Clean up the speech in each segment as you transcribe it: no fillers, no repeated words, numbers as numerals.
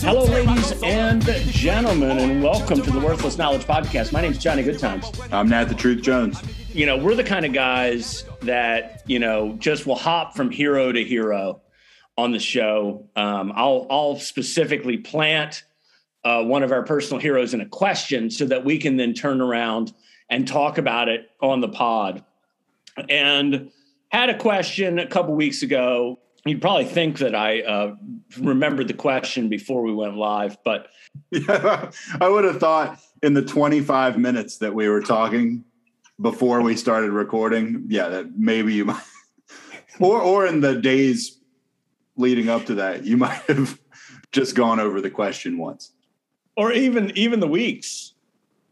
Hello, ladies and gentlemen, and welcome to the Worthless Knowledge Podcast. My name is Johnny Goodtimes. I'm Nat the Truth Jones. You know, we're the kind of guys that, you know, just will hop from hero to hero on the show. I'll specifically plant one of our personal heroes in a question so that we can then turn around and talk about it on the pod. And had a question a couple weeks ago. You'd probably think that I remembered the question before we went live, but yeah, I would have thought in the 25 minutes that we were talking before we started recording. Yeah, that maybe you might, or in the days leading up to that, you might have just gone over the question once. Or even the weeks.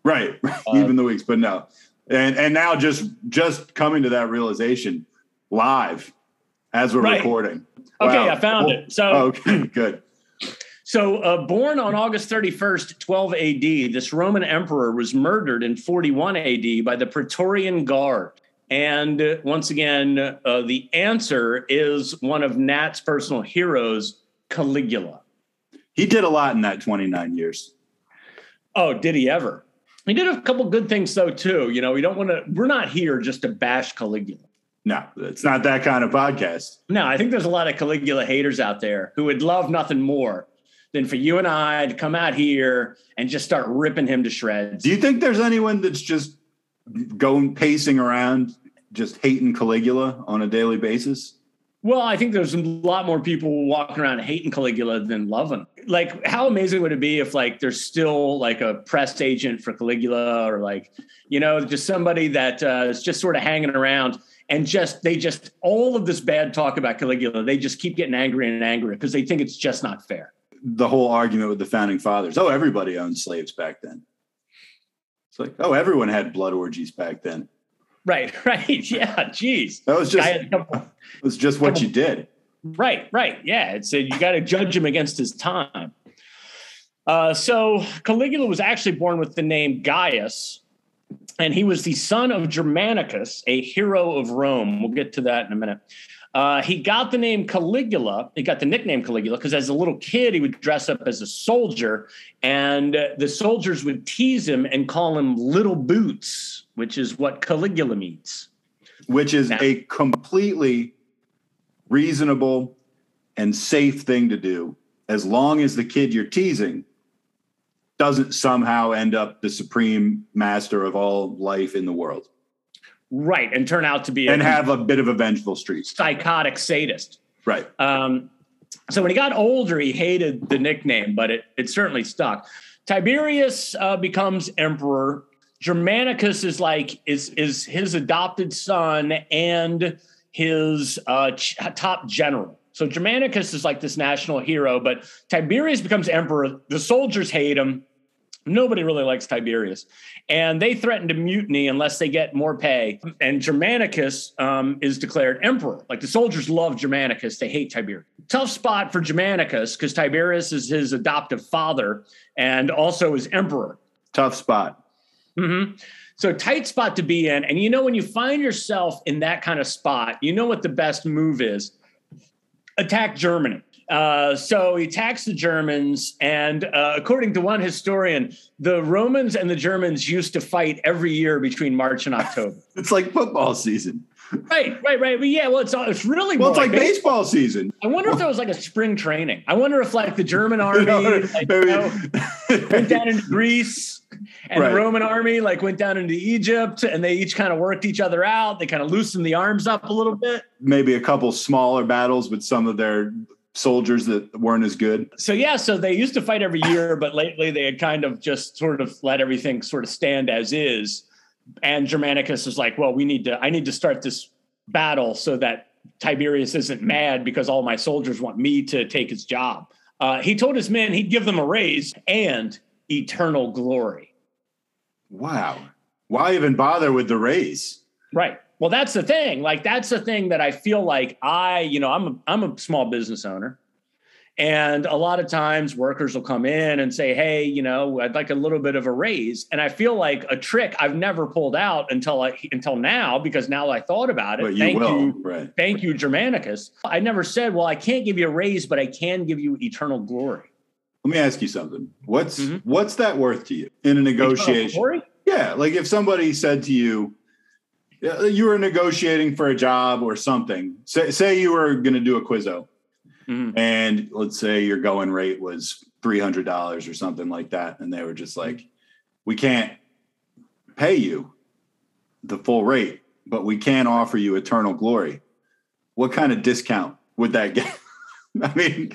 Right. Even the weeks, but no. And now just coming to that realization live as we're recording. Okay, wow. I found it. So okay, good. So born on August 31st, 12 AD, this Roman emperor was murdered in 41 AD by the Praetorian Guard. And once again, the answer is one of Nat's personal heroes, Caligula. He did a lot in that 29 years. Oh, did he ever? He did a couple good things though, too. You know, we're not here just to bash Caligula. No, it's not that kind of podcast. No, I think there's a lot of Caligula haters out there who would love nothing more than for you and I to come out here and just start ripping him to shreds. Do you think there's anyone that's just going pacing around, just hating Caligula on a daily basis? Well, I think there's a lot more people walking around hating Caligula than loving him. Like, how amazing would it be if, like, there's still, like, a press agent for Caligula or, like, you know, just somebody that is just sort of hanging around and they all of this bad talk about Caligula, they just keep getting angrier and angrier because they think it's just not fair. The whole argument with the founding fathers. Oh, everybody owned slaves back then. It's like, oh, everyone had blood orgies back then. Right. Yeah, geez. That was just what you did. Right. Yeah, it's you got to judge him against his time. So Caligula was actually born with the name Gaius, and he was the son of Germanicus, a hero of Rome. We'll get to that in a minute. He got the name Caligula. He got the nickname Caligula because as a little kid, he would dress up as a soldier, and the soldiers would tease him and call him Little Boots, which is what Caligula means. Which is a completely reasonable and safe thing to do as long as the kid you're teasing doesn't somehow end up the supreme master of all life in the world. Right, and turn out to be... And have a bit of a vengeful streak. Psychotic sadist. Right. So when he got older, he hated the nickname, but it certainly stuck. Tiberius becomes emperor. Germanicus is his adopted son and his top general. So Germanicus is like this national hero, but Tiberius becomes emperor. The soldiers hate him. Nobody really likes Tiberius. And they threaten to mutiny unless they get more pay. And Germanicus is declared emperor. Like, the soldiers love Germanicus. They hate Tiberius. Tough spot for Germanicus because Tiberius is his adoptive father and also is emperor. Tough spot. Mm-hmm. So tight spot to be in. And, you know, when you find yourself in that kind of spot, you know what the best move is. Attack Germany. So he attacks the Germans. And according to one historian, the Romans and the Germans used to fight every year between March and October. It's like football season. Right. But yeah, well, it's really... Well, it's like baseball season. I wonder if there was like a spring training. I wonder if like the German army went down into Greece and the Roman army like went down into Egypt and they each kind of worked each other out. They kind of loosened the arms up a little bit. Maybe a couple smaller battles with some of their soldiers that weren't as good. So yeah, so they used to fight every year, but lately they had kind of just sort of let everything sort of stand as is. And Germanicus is like, well, I need to start this battle so that Tiberius isn't mad because all my soldiers want me to take his job. He told his men he'd give them a raise and eternal glory. Wow. Why even bother with the raise? Right. Well, that's the thing. Like, that's the thing that I feel like I'm a small business owner. And a lot of times workers will come in and say, hey, you know, I'd like a little bit of a raise. And I feel like a trick I've never pulled out until now, because now I thought about it. But thank you, Germanicus. I never said, well, I can't give you a raise, but I can give you eternal glory. Let me ask you something. What's that worth to you in a negotiation? Yeah. Like if somebody said to you, you were negotiating for a job or something, say you were going to do a quizzo. Mm-hmm. And let's say your going rate was $300 or something like that. And they were just like, we can't pay you the full rate, but we can offer you eternal glory. What kind of discount would that get? I mean,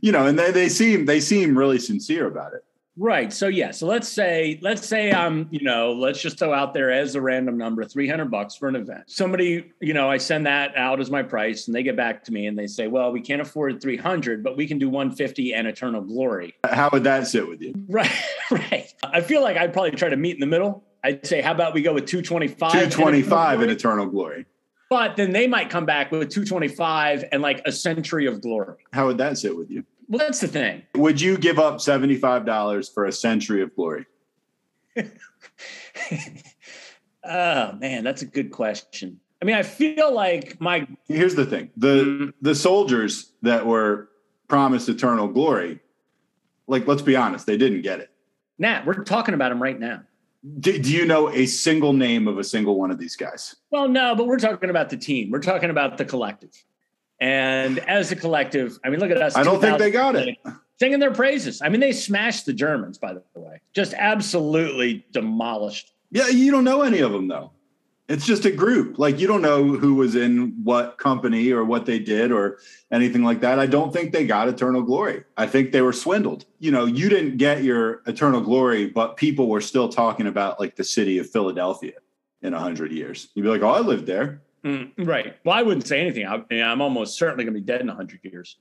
you know, and they seem really sincere about it. Right. So, yeah. So let's say I'm, you know, let's just throw out there as a random number, $300 for an event. Somebody, you know, I send that out as my price and they get back to me and they say, well, we can't afford 300, but we can do 150 and eternal glory. How would that sit with you? Right. Right. I feel like I'd probably try to meet in the middle. I'd say, how about we go with 225 and eternal glory. But then they might come back with 225 and like a century of glory. How would that sit with you? Well, that's the thing. Would you give up $75 for a century of glory? Oh, man, that's a good question. I mean, I feel like here's the thing. The soldiers that were promised eternal glory, like, let's be honest, they didn't get it. Nah, we're talking about them right now. Do you know a single name of a single one of these guys? Well, no, but we're talking about the team. We're talking about the collective. And as a collective, I mean, look at us. I don't think they got it. Singing their praises. I mean, they smashed the Germans, by the way. Just absolutely demolished. Yeah, you don't know any of them, though. It's just a group. Like, you don't know who was in what company or what they did or anything like that. I don't think they got eternal glory. I think they were swindled. You know, you didn't get your eternal glory, but people were still talking about, like, the city of Philadelphia in 100 years. You'd be like, oh, I lived there. Right. Well, I wouldn't say anything. I'm almost certainly going to be dead in 100 years.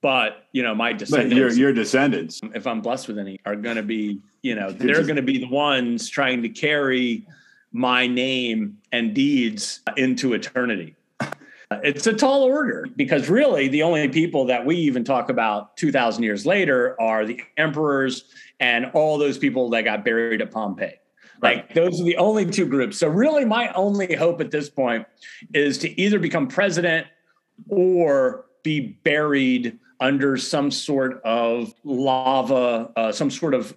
But, you know, my descendants, your descendants, if I'm blessed with any, are going to be, you know, they're going to be the ones trying to carry my name and deeds into eternity. It's a tall order because really the only people that we even talk about 2,000 years later are the emperors and all those people that got buried at Pompeii. Like, those are the only two groups. So really my only hope at this point is to either become president or be buried under some sort of lava, some sort of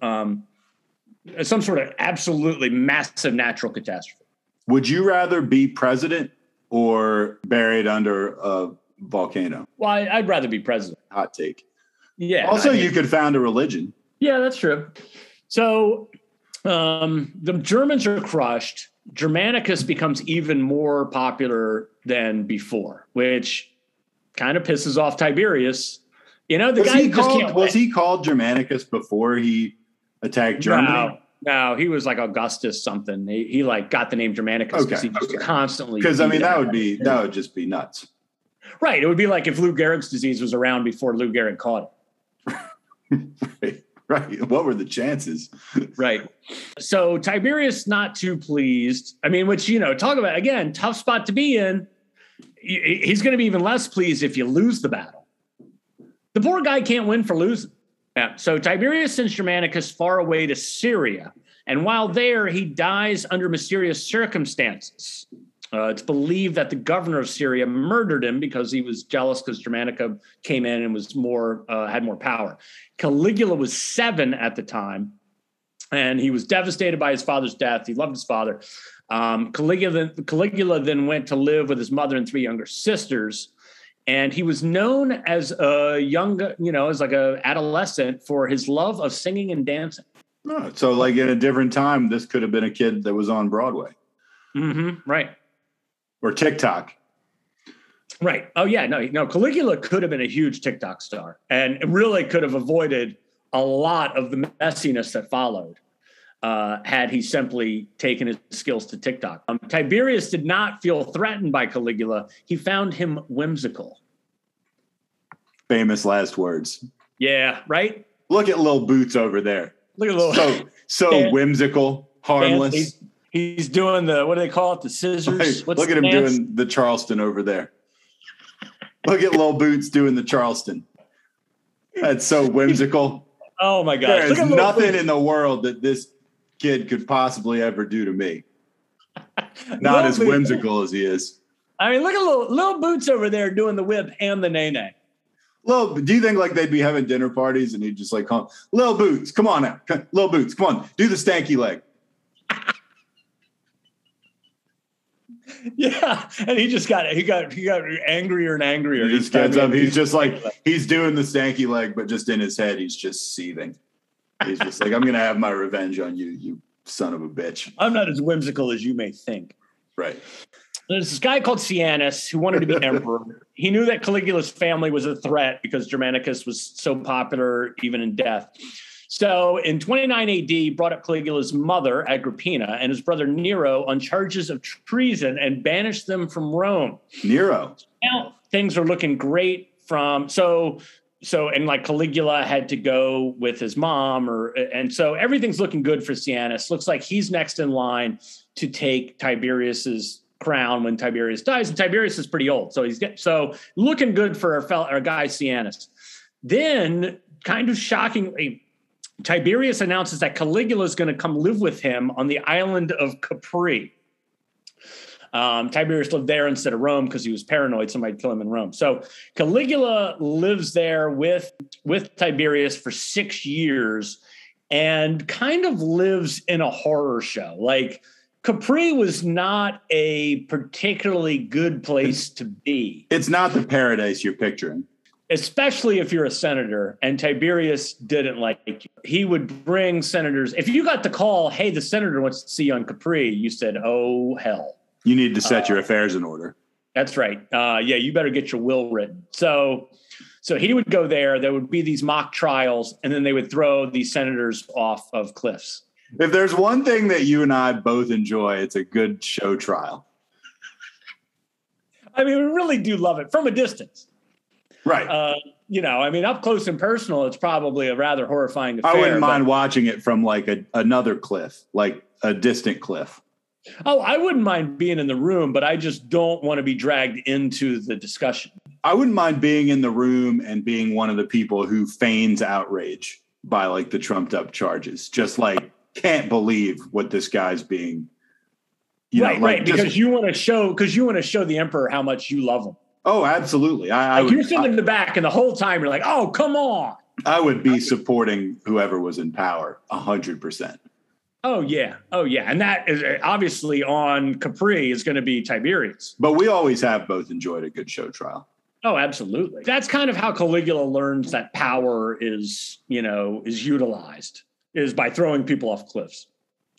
absolutely massive natural catastrophe. Would you rather be president or buried under a volcano? Well, I'd rather be president. Hot take. Yeah. Also, you could found a religion. Yeah, that's true. So... the Germans are crushed. Germanicus becomes even more popular than before, which kind of pisses off Tiberius. You know, was he called Germanicus before he attacked Germany? No, he was like Augustus something. He like got the name Germanicus because he constantly. Because I mean, that would just be nuts. Right. It would be like if Lou Gehrig's disease was around before Lou Gehrig caught it. Right. Right. What were the chances? Right. So Tiberius, not too pleased. I mean, which, you know, talk about, again, tough spot to be in. He's going to be even less pleased if you lose the battle. The poor guy can't win for losing. Yeah. So Tiberius sends Germanicus far away to Syria. And while there, he dies under mysterious circumstances. It's believed that the governor of Syria murdered him because he was jealous because Germanicus came in and was had more power. Caligula was 7 at the time, and he was devastated by his father's death. He loved his father. Caligula then went to live with his mother and 3 younger sisters, and he was known as a young, you know, as like an adolescent for his love of singing and dancing. Oh, so like in a different time, this could have been a kid that was on Broadway. Mm-hmm, right. Or TikTok. Right. Oh, yeah. No. Caligula could have been a huge TikTok star and really could have avoided a lot of the messiness that followed had he simply taken his skills to TikTok. Tiberius did not feel threatened by Caligula. He found him whimsical. Famous last words. Yeah, right? Look at Lil Boots over there. Look at Lil Boots. So whimsical, harmless. He's doing the, what do they call it? The scissors. Hey, look at him doing the Charleston over there. Look at Lil Boots doing the Charleston. That's so whimsical. Oh my gosh. There's nothing in the world that this kid could possibly ever do to me. Not as whimsical as he is. I mean, look at little Boots over there doing the whip and the nay-nay. Little, do you think like they'd be having dinner parties and he'd just like, come, Little Boots, come on now. Little Boots, come on. Do the stanky leg. Yeah, and he got angrier and angrier. He just gets up. He's just like, he's doing the stanky leg, but just in his head, he's just seething. He's just like, I'm going to have my revenge on you, you son of a bitch. I'm not as whimsical as you may think. Right. There's this guy called Sejanus who wanted to be emperor. He knew that Caligula's family was a threat because Germanicus was so popular even in death. So in 29 AD, he brought up Caligula's mother, Agrippina, and his brother Nero on charges of treason and banished them from Rome. Nero. Now things are looking great from, and like Caligula had to go with his mom, and so everything's looking good for Sejanus. Looks like he's next in line to take Tiberius's crown when Tiberius dies, and Tiberius is pretty old. So looking good for our guy Sejanus. Then kind of shockingly, Tiberius announces that Caligula is going to come live with him on the island of Capri. Tiberius lived there instead of Rome because he was paranoid somebody'd kill him in Rome. So Caligula lives there with Tiberius for 6 years and kind of lives in a horror show. Like, Capri was not a particularly good place to be. It's not the paradise you're picturing. Especially if you're a senator, and Tiberius didn't like you. He would bring senators. If you got the call, hey, the senator wants to see you on Capri, you said, oh, hell. You need to set your affairs in order. That's right. Yeah, you better get your will written. So he would go there. There would be these mock trials, and then they would throw these senators off of cliffs. If there's one thing that you and I both enjoy, it's a good show trial. I mean, we really do love it from a distance. Right. Up close and personal, it's probably a rather horrifying affair. I wouldn't mind watching it from like another cliff, like a distant cliff. Oh, I wouldn't mind being in the room, but I just don't want to be dragged into the discussion. I wouldn't mind being in the room and being one of the people who feigns outrage by like the trumped up charges. Just like, can't believe what this guy's being. Because you want to show the emperor how much you love him. Oh, absolutely. You're sitting in the back, and the whole time you're like, oh, come on. I would be supporting whoever was in power 100%. Oh, yeah. Oh, yeah. And that is obviously on Capri is going to be Tiberius. But we always have both enjoyed a good show trial. Oh, absolutely. That's kind of how Caligula learns that power is utilized, is by throwing people off cliffs.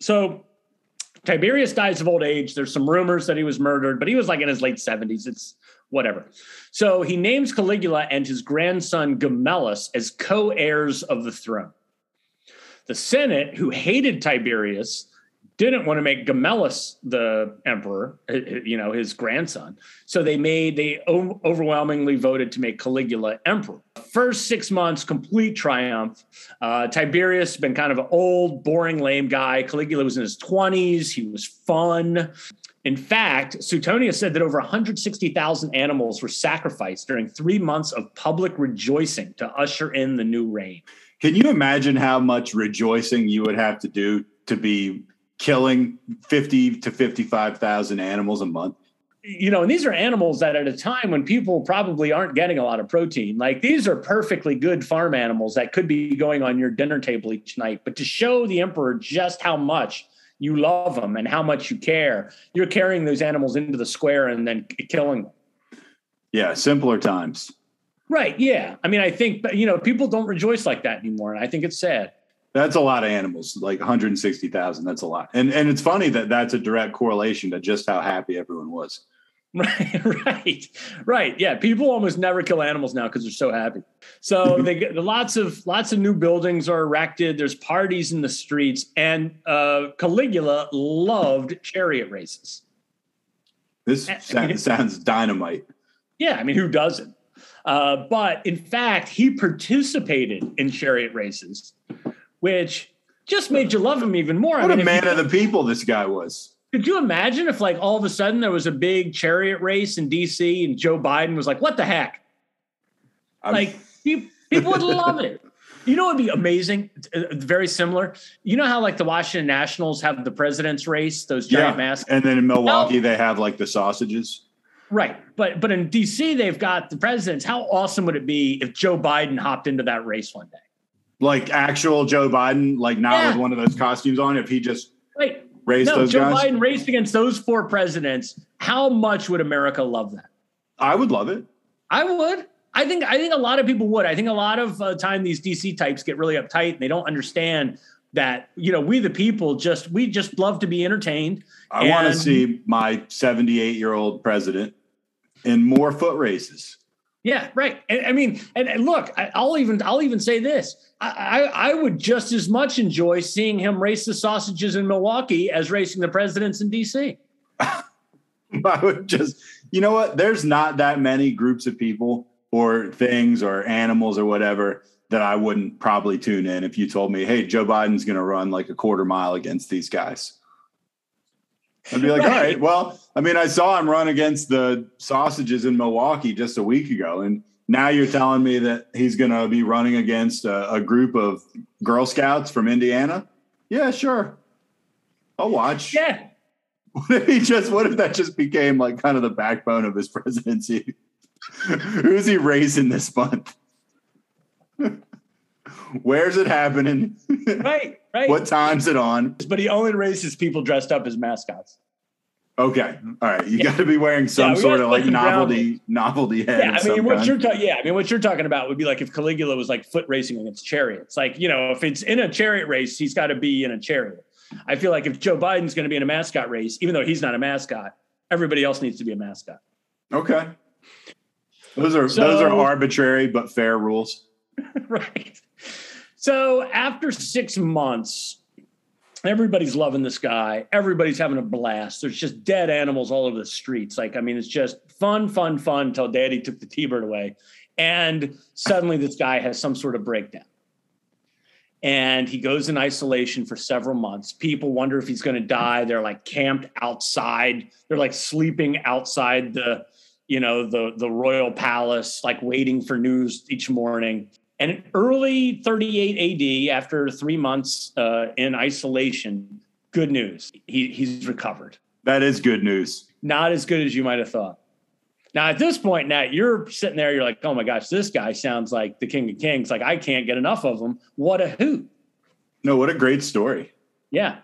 So Tiberius dies of old age. There's some rumors that he was murdered, but he was like in his late 70s. It's whatever. So he names Caligula and his grandson Gemellus as co-heirs of the throne. The Senate, who hated Tiberius, didn't want to make Gemellus the emperor, his grandson. So they overwhelmingly voted to make Caligula emperor. First 6 months, complete triumph. Tiberius had been kind of an old, boring, lame guy. Caligula was in his 20s. He was fun. In fact, Suetonius said that over 160,000 animals were sacrificed during 3 months of public rejoicing to usher in the new reign. Can you imagine how much rejoicing you would have to do to be killing 50 to 55,000 animals a month? And these are animals that at a time when people probably aren't getting a lot of protein, like these are perfectly good farm animals that could be going on your dinner table each night. But to show the emperor just how much you love them and how much you care, you're carrying those animals into the square and then killing them. Yeah, simpler times. Right, yeah. I mean, I think, people don't rejoice like that anymore, and I think it's sad. That's a lot of animals, like 160,000. That's a lot. And it's funny that that's a direct correlation to just how happy everyone was. Right. Yeah, people almost never kill animals now because they're so happy. So they get lots of new buildings are erected. There's parties in the streets, and Caligula loved chariot races. This sounds dynamite. Yeah, I mean, who doesn't? But in fact, he participated in chariot races, which just made you love him even more. What a man of the people this guy was. Could you imagine if, like, all of a sudden there was a big chariot race in D.C. and Joe Biden was like, what the heck? Like, People would love it. You know what would be amazing? Very similar. You know how like the Washington Nationals have the president's race, those giant masks? And then in Milwaukee, they have like the sausages. Right. But in D.C., they've got the presidents. How awesome would it be if Joe Biden hopped into that race one day? Like actual Joe Biden, like not with one of those costumes on, if he just raised those Joe guys? Biden raced against those four presidents. How much would America love that? I would love it. I would. I think a lot of people would. I think a lot of time these DC types get really uptight and they don't understand that, you know, we the people just, we just love to be entertained. I want to see my 78-year-old president in more foot races. Yeah, right. And look, I'll even say this. I would just as much enjoy seeing him race the sausages in Milwaukee as racing the presidents in D.C. I would just, you know what? There's not that many groups of people or things or animals or whatever that I wouldn't probably tune in if you told me, hey, Joe Biden's going to run like a quarter mile against these guys. I'd be like, all right, well, I mean, I saw him run against the sausages in Milwaukee just a week ago. And now you're telling me that he's going to be running against a group of Girl Scouts from Indiana? Yeah, sure. I'll watch. Yeah. What if that just became like kind of the backbone of his presidency? Who's he racing this month? Where's it happening? Right. What time's it on? But he only races people dressed up as mascots. Okay. All right. You got to be wearing some sort of like novelty head. Yeah. What you're talking about would be like if Caligula was like foot racing against chariots. Like, you know, if it's in a chariot race, he's got to be in a chariot. I feel like if Joe Biden's going to be in a mascot race, even though he's not a mascot, everybody else needs to be a mascot. Okay. Those are arbitrary but fair rules. Right. So after 6 months, everybody's loving this guy. Everybody's having a blast. There's just dead animals all over the streets. Like, I mean, it's just fun, fun, fun till daddy took the T-bird away. And suddenly this guy has some sort of breakdown. And he goes in isolation for several months. People wonder if he's going to die. They're like camped outside. They're like sleeping outside the royal palace, like waiting for news each morning. And in early 38 AD, after 3 months in isolation, good news. He's recovered. That is good news. Not as good as you might have thought. Now, at this point, Nat, you're sitting there, you're like, oh my gosh, this guy sounds like the King of Kings. Like, I can't get enough of him. What a hoot. No, what a great story. Yeah.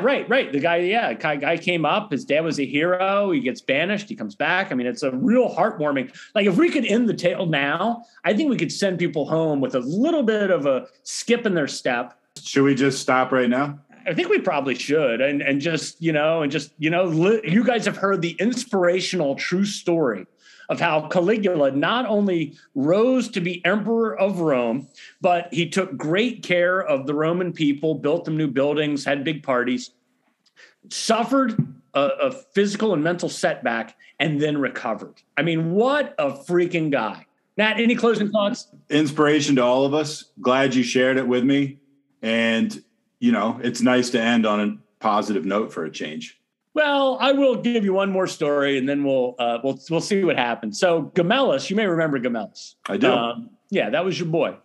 Right. The guy came up. His dad was a hero. He gets banished. He comes back. I mean, it's a real heartwarming. Like, if we could end the tale now, I think we could send people home with a little bit of a skip in their step. Should we just stop right now? I think we probably should. And you guys have heard the inspirational true story of how Caligula not only rose to be emperor of Rome, but he took great care of the Roman people, built them new buildings, had big parties, suffered a physical and mental setback, and then recovered. I mean, what a freaking guy. Nat, any closing thoughts? Inspiration to all of us. Glad you shared it with me. And, you know, it's nice to end on a positive note for a change. Well, I will give you one more story, and then we'll see what happens. So Gemellus, you may remember Gemellus. I do. That was your boy.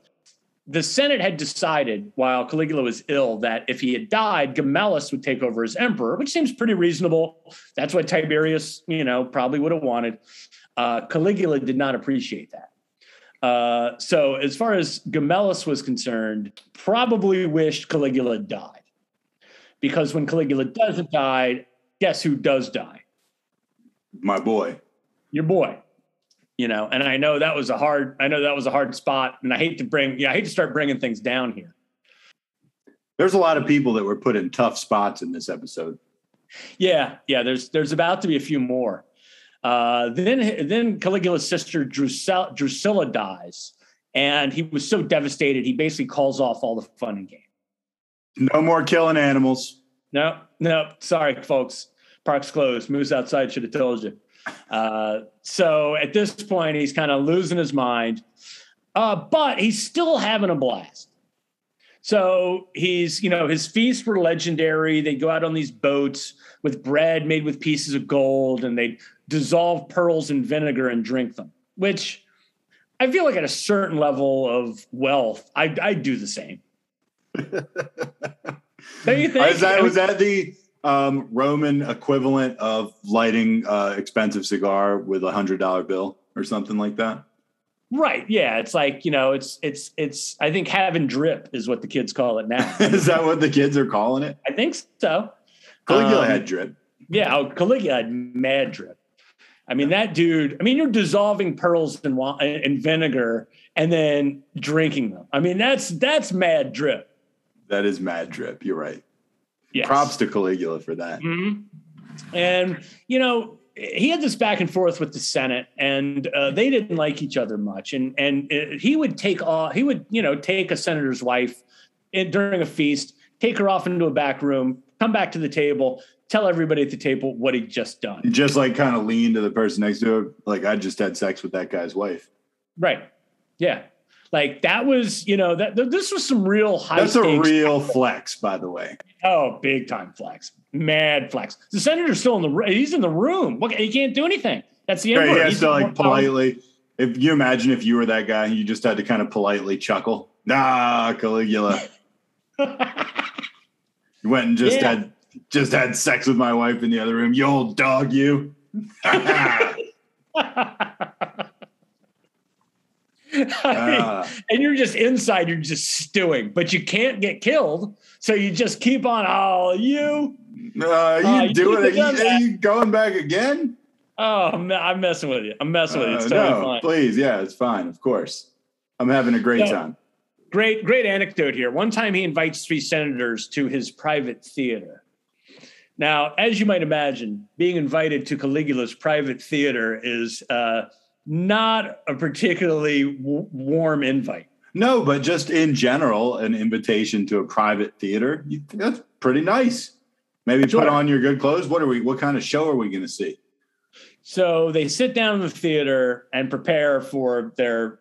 The Senate had decided while Caligula was ill that if he had died, Gemellus would take over as emperor, which seems pretty reasonable. That's what Tiberius, you know, probably would have wanted. Caligula did not appreciate that. So as far as Gemellus was concerned, probably wished Caligula died, because when Caligula doesn't die, guess who does die? My boy. Your boy. You know, and I know that was a hard spot, and I hate to start bringing things down here. There's a lot of people that were put in tough spots in this episode. Yeah, there's about to be a few more. Then Caligula's sister Drusilla dies, and he was so devastated he basically calls off all the fun and game. No more killing animals. No. Sorry, folks. Park's closed. Moose outside should have told you. So at this point, he's kind of losing his mind, but he's still having a blast. So he's, you know, his feasts were legendary. They'd go out on these boats with bread made with pieces of gold, and they'd dissolve pearls in vinegar and drink them, which I feel like at a certain level of wealth, I'd do the same. Don't you think? Was that the Roman equivalent of lighting expensive cigar with $100 bill or something like that? Right. Yeah. It's like, you know, it's, I think having drip is what the kids call it now. Is that what the kids are calling it? I think so. Caligula had drip. Yeah. Oh, Caligula had mad drip. I mean, that dude, I mean, you're dissolving pearls in vinegar and then drinking them. I mean, that's mad drip. That is mad drip. You're right. Yes. Props to Caligula for that. Mm-hmm. And, you know, he had this back and forth with the Senate, and they didn't like each other much. And he would take a senator's wife during a feast, take her off into a back room, come back to the table, tell everybody at the table what he'd just done. Just like kind of lean to the person next to him, like, I just had sex with that guy's wife. Right. Yeah. Like that was, you know, this was some real high. That's a real flex, by the way. Oh, big time flex, mad flex. The senator's still he's in the room. Look, he can't do anything. That's the emperor. Right, he has to like politely. If you imagine if you were that guy, you just had to kind of politely chuckle. Nah, Caligula. You went and just had sex with my wife in the other room. You old dog, you. I mean, and you're just inside, you're just stewing, but you can't get killed, so you just keep on. Oh, you doing it? Are you going back again? Oh, I'm messing with you. It's totally fine. Please, yeah, it's fine. Of course, I'm having a great time. Great anecdote here. One time, he invites 3 senators to his private theater. Now, as you might imagine, being invited to Caligula's private theater is not a particularly warm invite. No, but just in general, an invitation to a private theater, that's pretty nice. Maybe sure. Put on your good clothes. What kind of show are we going to see? So they sit down in the theater and prepare for their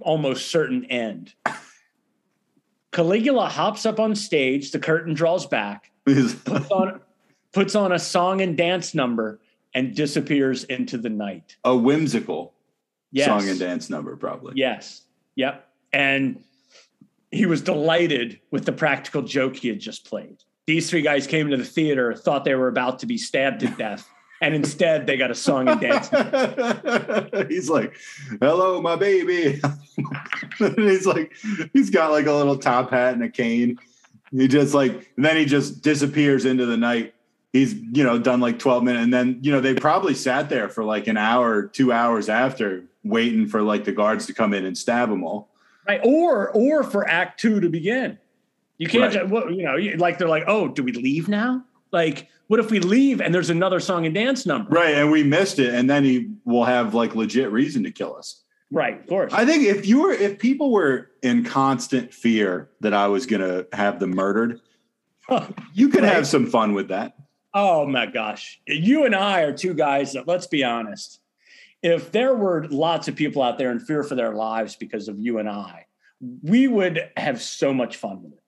almost certain end. Caligula hops up on stage. The curtain draws back, puts on a song and dance number, and disappears into the night. A whimsical song and dance number, probably. Yes. Yep. And he was delighted with the practical joke he had just played. These 3 guys came to the theater, thought they were about to be stabbed to death, and instead they got a song and dance number. He's like, hello, my baby. And he's got like a little top hat and a cane. Then he just disappears into the night. He's, you know, done like 12 minutes. And then, you know, they probably sat there for like an hour, 2 hours after, waiting for like the guards to come in and stab them all. Right. Or for act 2 to begin. You can't, you know, like they're like, oh, do we leave now? Like, what if we leave and there's another song and dance number? Right. And we missed it. And then he will have like legit reason to kill us. Right. Of course. I think if people were in constant fear that I was going to have them murdered, you could have some fun with that. Oh, my gosh. You and I are 2 guys that, let's be honest, if there were lots of people out there in fear for their lives because of you and I, we would have so much fun with it.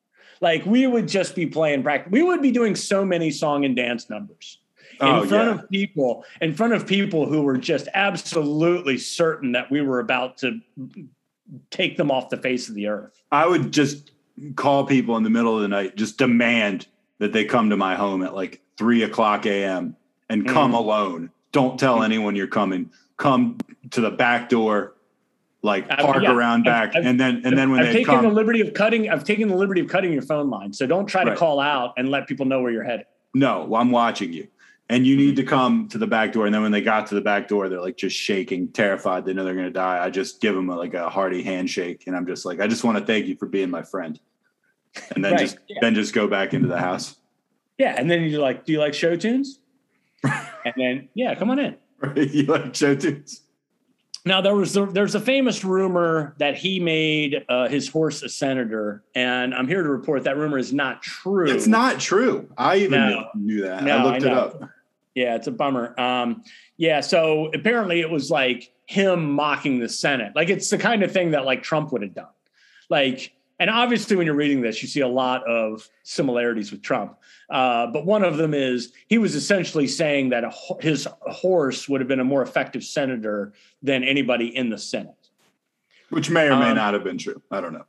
Like, we would just be playing practice. We would be doing so many song and dance numbers in front of people who were just absolutely certain that we were about to take them off the face of the earth. I would just call people in the middle of the night, just demand that they come to my home at like 3:00 a.m. and come alone. Don't tell anyone you're coming. Come to the back door, like park around back. I've taken the liberty of cutting your phone line. So don't try to call out and let people know where you're headed. No, I'm watching you. And you need to come to the back door. And then when they got to the back door, they're like just shaking, terrified. They know they're going to die. I just give them like a hearty handshake. And I'm just like, I just want to thank you for being my friend. And then just go back into the house. Yeah, and then you're like, do you like show tunes? And then, yeah, come on in. You like show tunes? Now, there's a famous rumor that he made his horse a senator, and I'm here to report that rumor is not true. It's not true. I even knew that. No, I looked it up. Yeah, it's a bummer. Yeah, so apparently it was like him mocking the Senate. Like, it's the kind of thing that, like, Trump would have done. Like... And obviously, when you're reading this, you see a lot of similarities with Trump. But one of them is he was essentially saying that his horse would have been a more effective senator than anybody in the Senate. Which may or may not have been true. I don't know.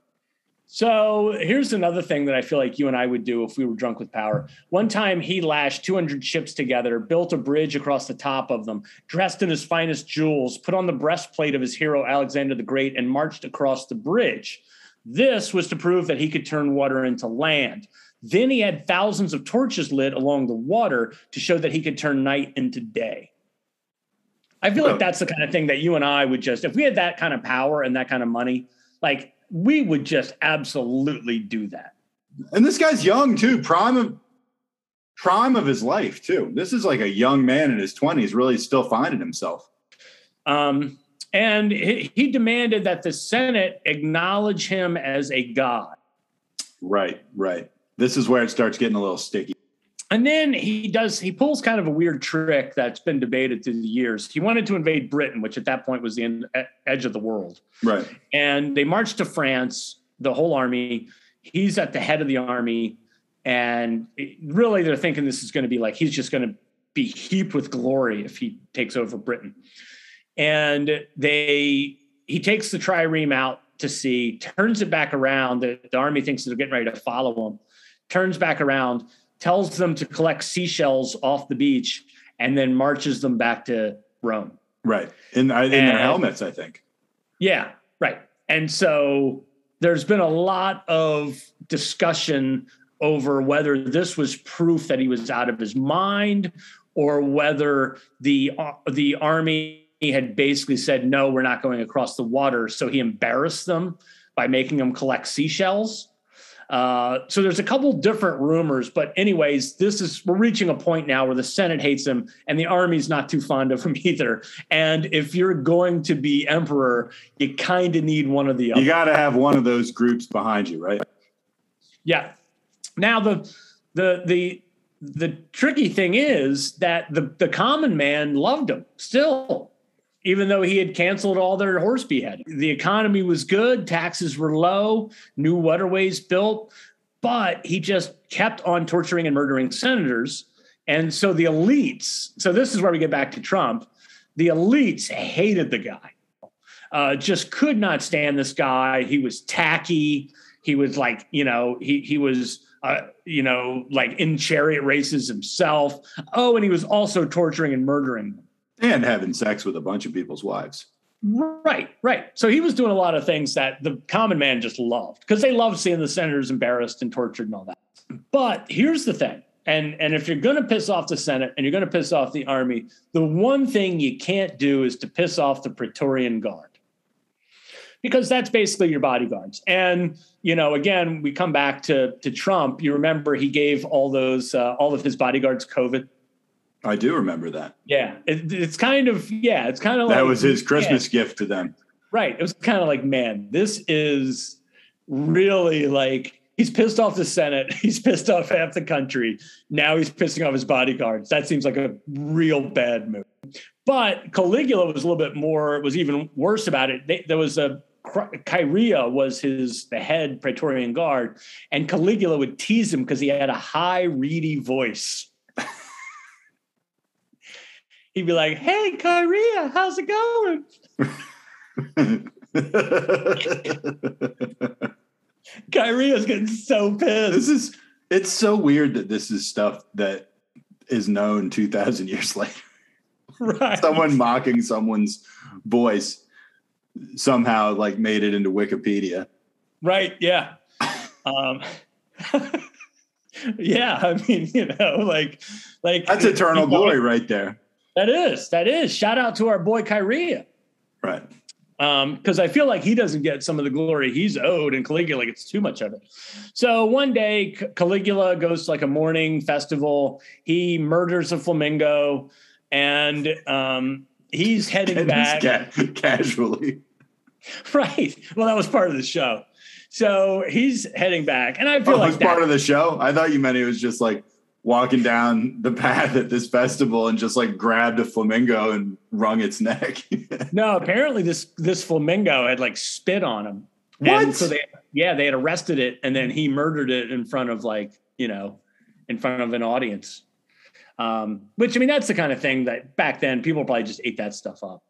So here's another thing that I feel like you and I would do if we were drunk with power. One time he lashed 200 ships together, built a bridge across the top of them, dressed in his finest jewels, put on the breastplate of his hero, Alexander the Great, and marched across the bridge. This was to prove that he could turn water into land. Then he had thousands of torches lit along the water to show that he could turn night into day. I feel like that's the kind of thing that you and I would just, if we had that kind of power and that kind of money, like, we would just absolutely do that. And this guy's young too, prime of his life too. This is like a young man in his 20s, really still finding himself. And he demanded that the Senate acknowledge him as a god. Right, right. This is where it starts getting a little sticky. And then he pulls kind of a weird trick that's been debated through the years. He wanted to invade Britain, which at that point was the edge of the world. Right. And they marched to France, the whole army. He's at the head of the army. And really they're thinking this is going to be like, he's just going to be heaped with glory if he takes over Britain. And he takes the trireme out to sea, turns it back around. The army thinks they're getting ready to follow him, turns back around, tells them to collect seashells off the beach, and then marches them back to Rome. Right. In their helmets, I think. Yeah, right. And so there's been a lot of discussion over whether this was proof that he was out of his mind or whether the army had basically said, no, we're not going across the water. So he embarrassed them by making them collect seashells. So there's a couple different rumors, but anyways, we're reaching a point now where the Senate hates him and the army's not too fond of him either. And if you're going to be emperor, you kind of need one of the other. You got to have one of those groups behind you, right? Yeah. Now the tricky thing is that the common man loved him still, even though he had canceled all their horse beheading. The economy was good, taxes were low, new waterways built, but he just kept on torturing and murdering senators. And so the elites, so this is where we get back to Trump, the elites hated the guy, just could not stand this guy. He was tacky. He was like, you know, he was, you know, like in chariot races himself. Oh, and he was also torturing and murdering them. And having sex with a bunch of people's wives. Right, right. So he was doing a lot of things that the common man just loved because they loved seeing the senators embarrassed and tortured and all that. But here's the thing. And if you're going to piss off the Senate and you're going to piss off the army, the one thing you can't do is to piss off the Praetorian Guard, because that's basically your bodyguards. And, you know, again, we come back to Trump. You remember he gave all those all of his bodyguards COVID. I do remember that. Yeah. It's kind of like that was his Christmas gift to them. Right. It was kind of like, man, this is really like, he's pissed off the Senate. He's pissed off half the country. Now he's pissing off his bodyguards. That seems like a real bad move. But Caligula was a little bit more, was even worse about it. Kyria was the head Praetorian Guard, and Caligula would tease him because he had a high, reedy voice. He'd be like, hey, Kyria, how's it going? Kyria's getting so pissed. It's so weird that this is stuff that is known 2,000 years later. Right. Someone mocking someone's voice somehow like made it into Wikipedia. Right, yeah. Yeah, I mean, you know, like that's eternal glory right there. That is. Shout out to our boy Kyria. Right. Because I feel like he doesn't get some of the glory he's owed, and Caligula gets too much of it. So one day, Caligula goes to like a morning festival. He murders a flamingo, and he's heading back. Casually. Right. Well, that was part of the show. So he's heading back, and I feel like that was part of the show? I thought you meant it was just like walking down the path at this festival and just like grabbed a flamingo and wrung its neck. No, apparently this flamingo had like spit on him. What? And so they had arrested it, and then he murdered it in front of like, you know, in front of an audience. Which, I mean, that's the kind of thing that back then people probably just ate that stuff up.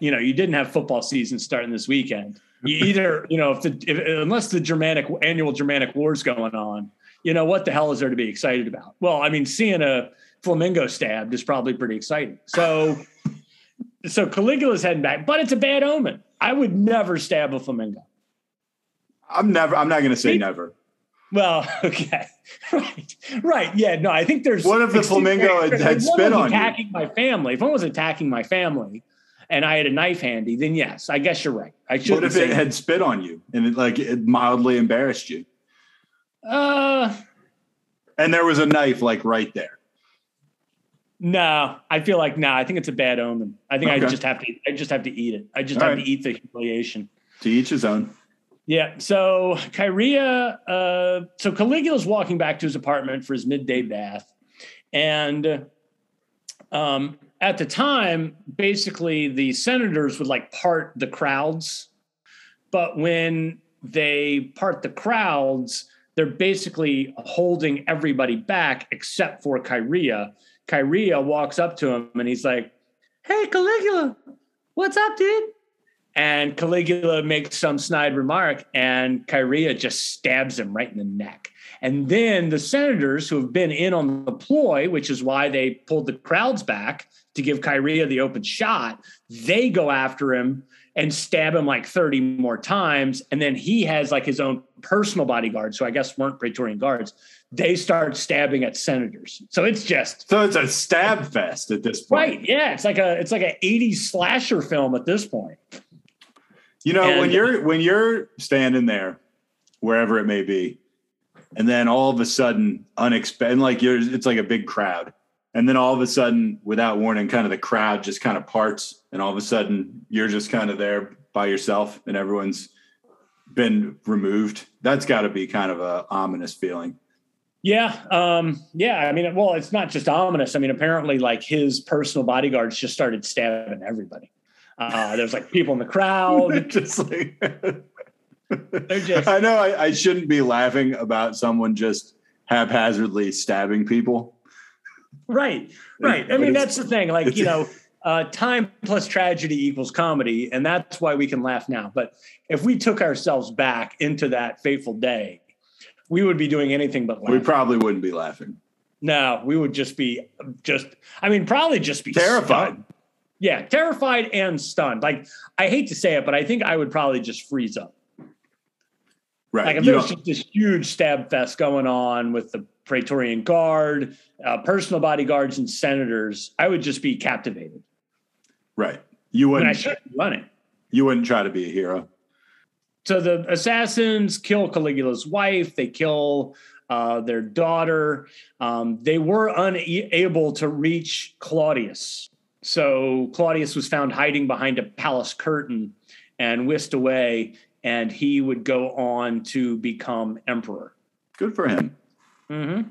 you didn't have football season starting this weekend. You either, unless the annual Germanic war's going on, what the hell is there to be excited about? Well, I mean, seeing a flamingo stabbed is probably pretty exciting. So Caligula's heading back, but it's a bad omen. I would never stab a flamingo. I'm not going to say never. Well, okay. Right. Yeah. No, I think there's. What if the flamingo had spit on you? If one was attacking my family and I had a knife handy, then yes, I guess you're right. I should. What if it had spit on you and it mildly embarrassed you? And there was a knife right there. No, I feel I think it's a bad omen. I think I just have to eat it. I just have to eat the humiliation. To each his own. Yeah. So Kyria, so Caligula's walking back to his apartment for his midday bath. And at the time, basically the senators would part the crowds. But when they part the crowds, they're basically holding everybody back except for Kyria. Kyria walks up to him and he's like, "Hey, Caligula, what's up, dude?" And Caligula makes some snide remark, and Kyria just stabs him right in the neck. And then the senators who have been in on the ploy, which is why they pulled the crowds back to give Kyria the open shot, they go after him and stab him 30 more times. And then he has his own personal bodyguards, who I guess weren't Praetorian guards. They start stabbing at senators. So it's just. So it's a stab fest at this point. Right, yeah. It's like an 80s slasher film at this point. When you're standing there, wherever it may be, and then all of a sudden, unexpected, it's like a big crowd, and then all of a sudden, without warning, kind of the crowd just kind of parts, and all of a sudden, you're just kind of there by yourself, and everyone's been removed. That's got to be kind of a ominous feeling. Yeah. I mean, well, it's not just ominous. I mean, apparently, his personal bodyguards just started stabbing everybody. There's people in the crowd. I know I shouldn't be laughing about someone just haphazardly stabbing people. Right. I mean, that's the thing. Time plus tragedy equals comedy. And that's why we can laugh now. But if we took ourselves back into that fateful day, we would be doing anything but laughing. We probably wouldn't be laughing. No, we would probably just be terrified. Stunned. Yeah, terrified and stunned. I hate to say it, but I think I would probably just freeze up. Right. If there was just this huge stab fest going on with the Praetorian Guard, personal bodyguards, and senators, I would just be captivated. Right. You wouldn't. I shouldn't run it. You wouldn't try to be a hero. So the assassins kill Caligula's wife. They kill their daughter. They were unable to reach Claudius. So Claudius was found hiding behind a palace curtain and whisked away, and he would go on to become emperor. Good for him. Mm-hmm.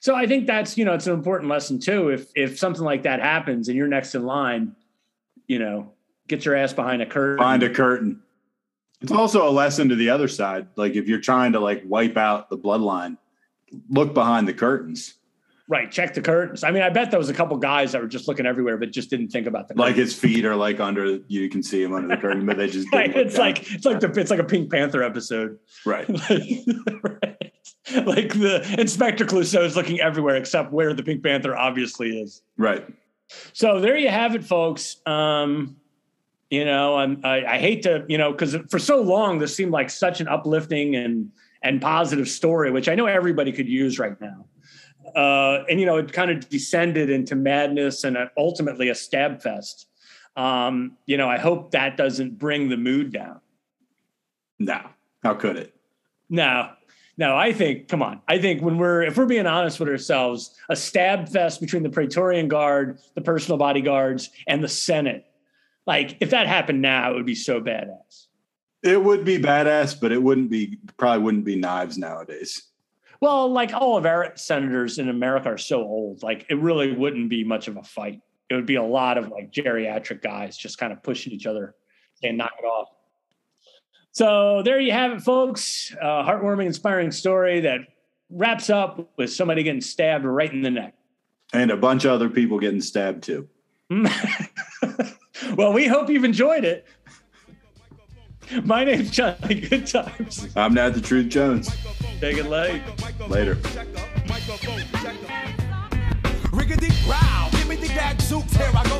So I think that's, it's an important lesson too. If something like that happens and you're next in line, get your ass behind a curtain. Behind a curtain. It's also a lesson to the other side. If you're trying to wipe out the bloodline, look behind the curtains. Right, check the curtains. I mean, I bet there was a couple guys that were just looking everywhere, but just didn't think about the curtains. His feet are under. You can see him under the curtain, but they just didn't. Right, it's like a Pink Panther episode, right? The Inspector Clouseau is looking everywhere except where the Pink Panther obviously is. Right. So there you have it, folks. I hate to, because for so long this seemed like such an uplifting and positive story, which I know everybody could use right now. It kind of descended into madness and ultimately a stab fest. I hope that doesn't bring the mood down. No, how could it? No, I think if we're being honest with ourselves, a stab fest between the Praetorian Guard, the personal bodyguards, and the Senate, if that happened now, it would be so badass. It would be badass, but it probably wouldn't be knives nowadays. Well, all of our senators in America are so old, it really wouldn't be much of a fight. It would be a lot of geriatric guys just kind of pushing each other and knock it off. So there you have it, folks. Heartwarming, inspiring story that wraps up with somebody getting stabbed right in the neck. And a bunch of other people getting stabbed too. Well, we hope you've enjoyed it. My name's Johnny Good Times. I'm Not the Truth Jones. Take it late. Later. Riggedy, wow, give me the gadzooks, here I go.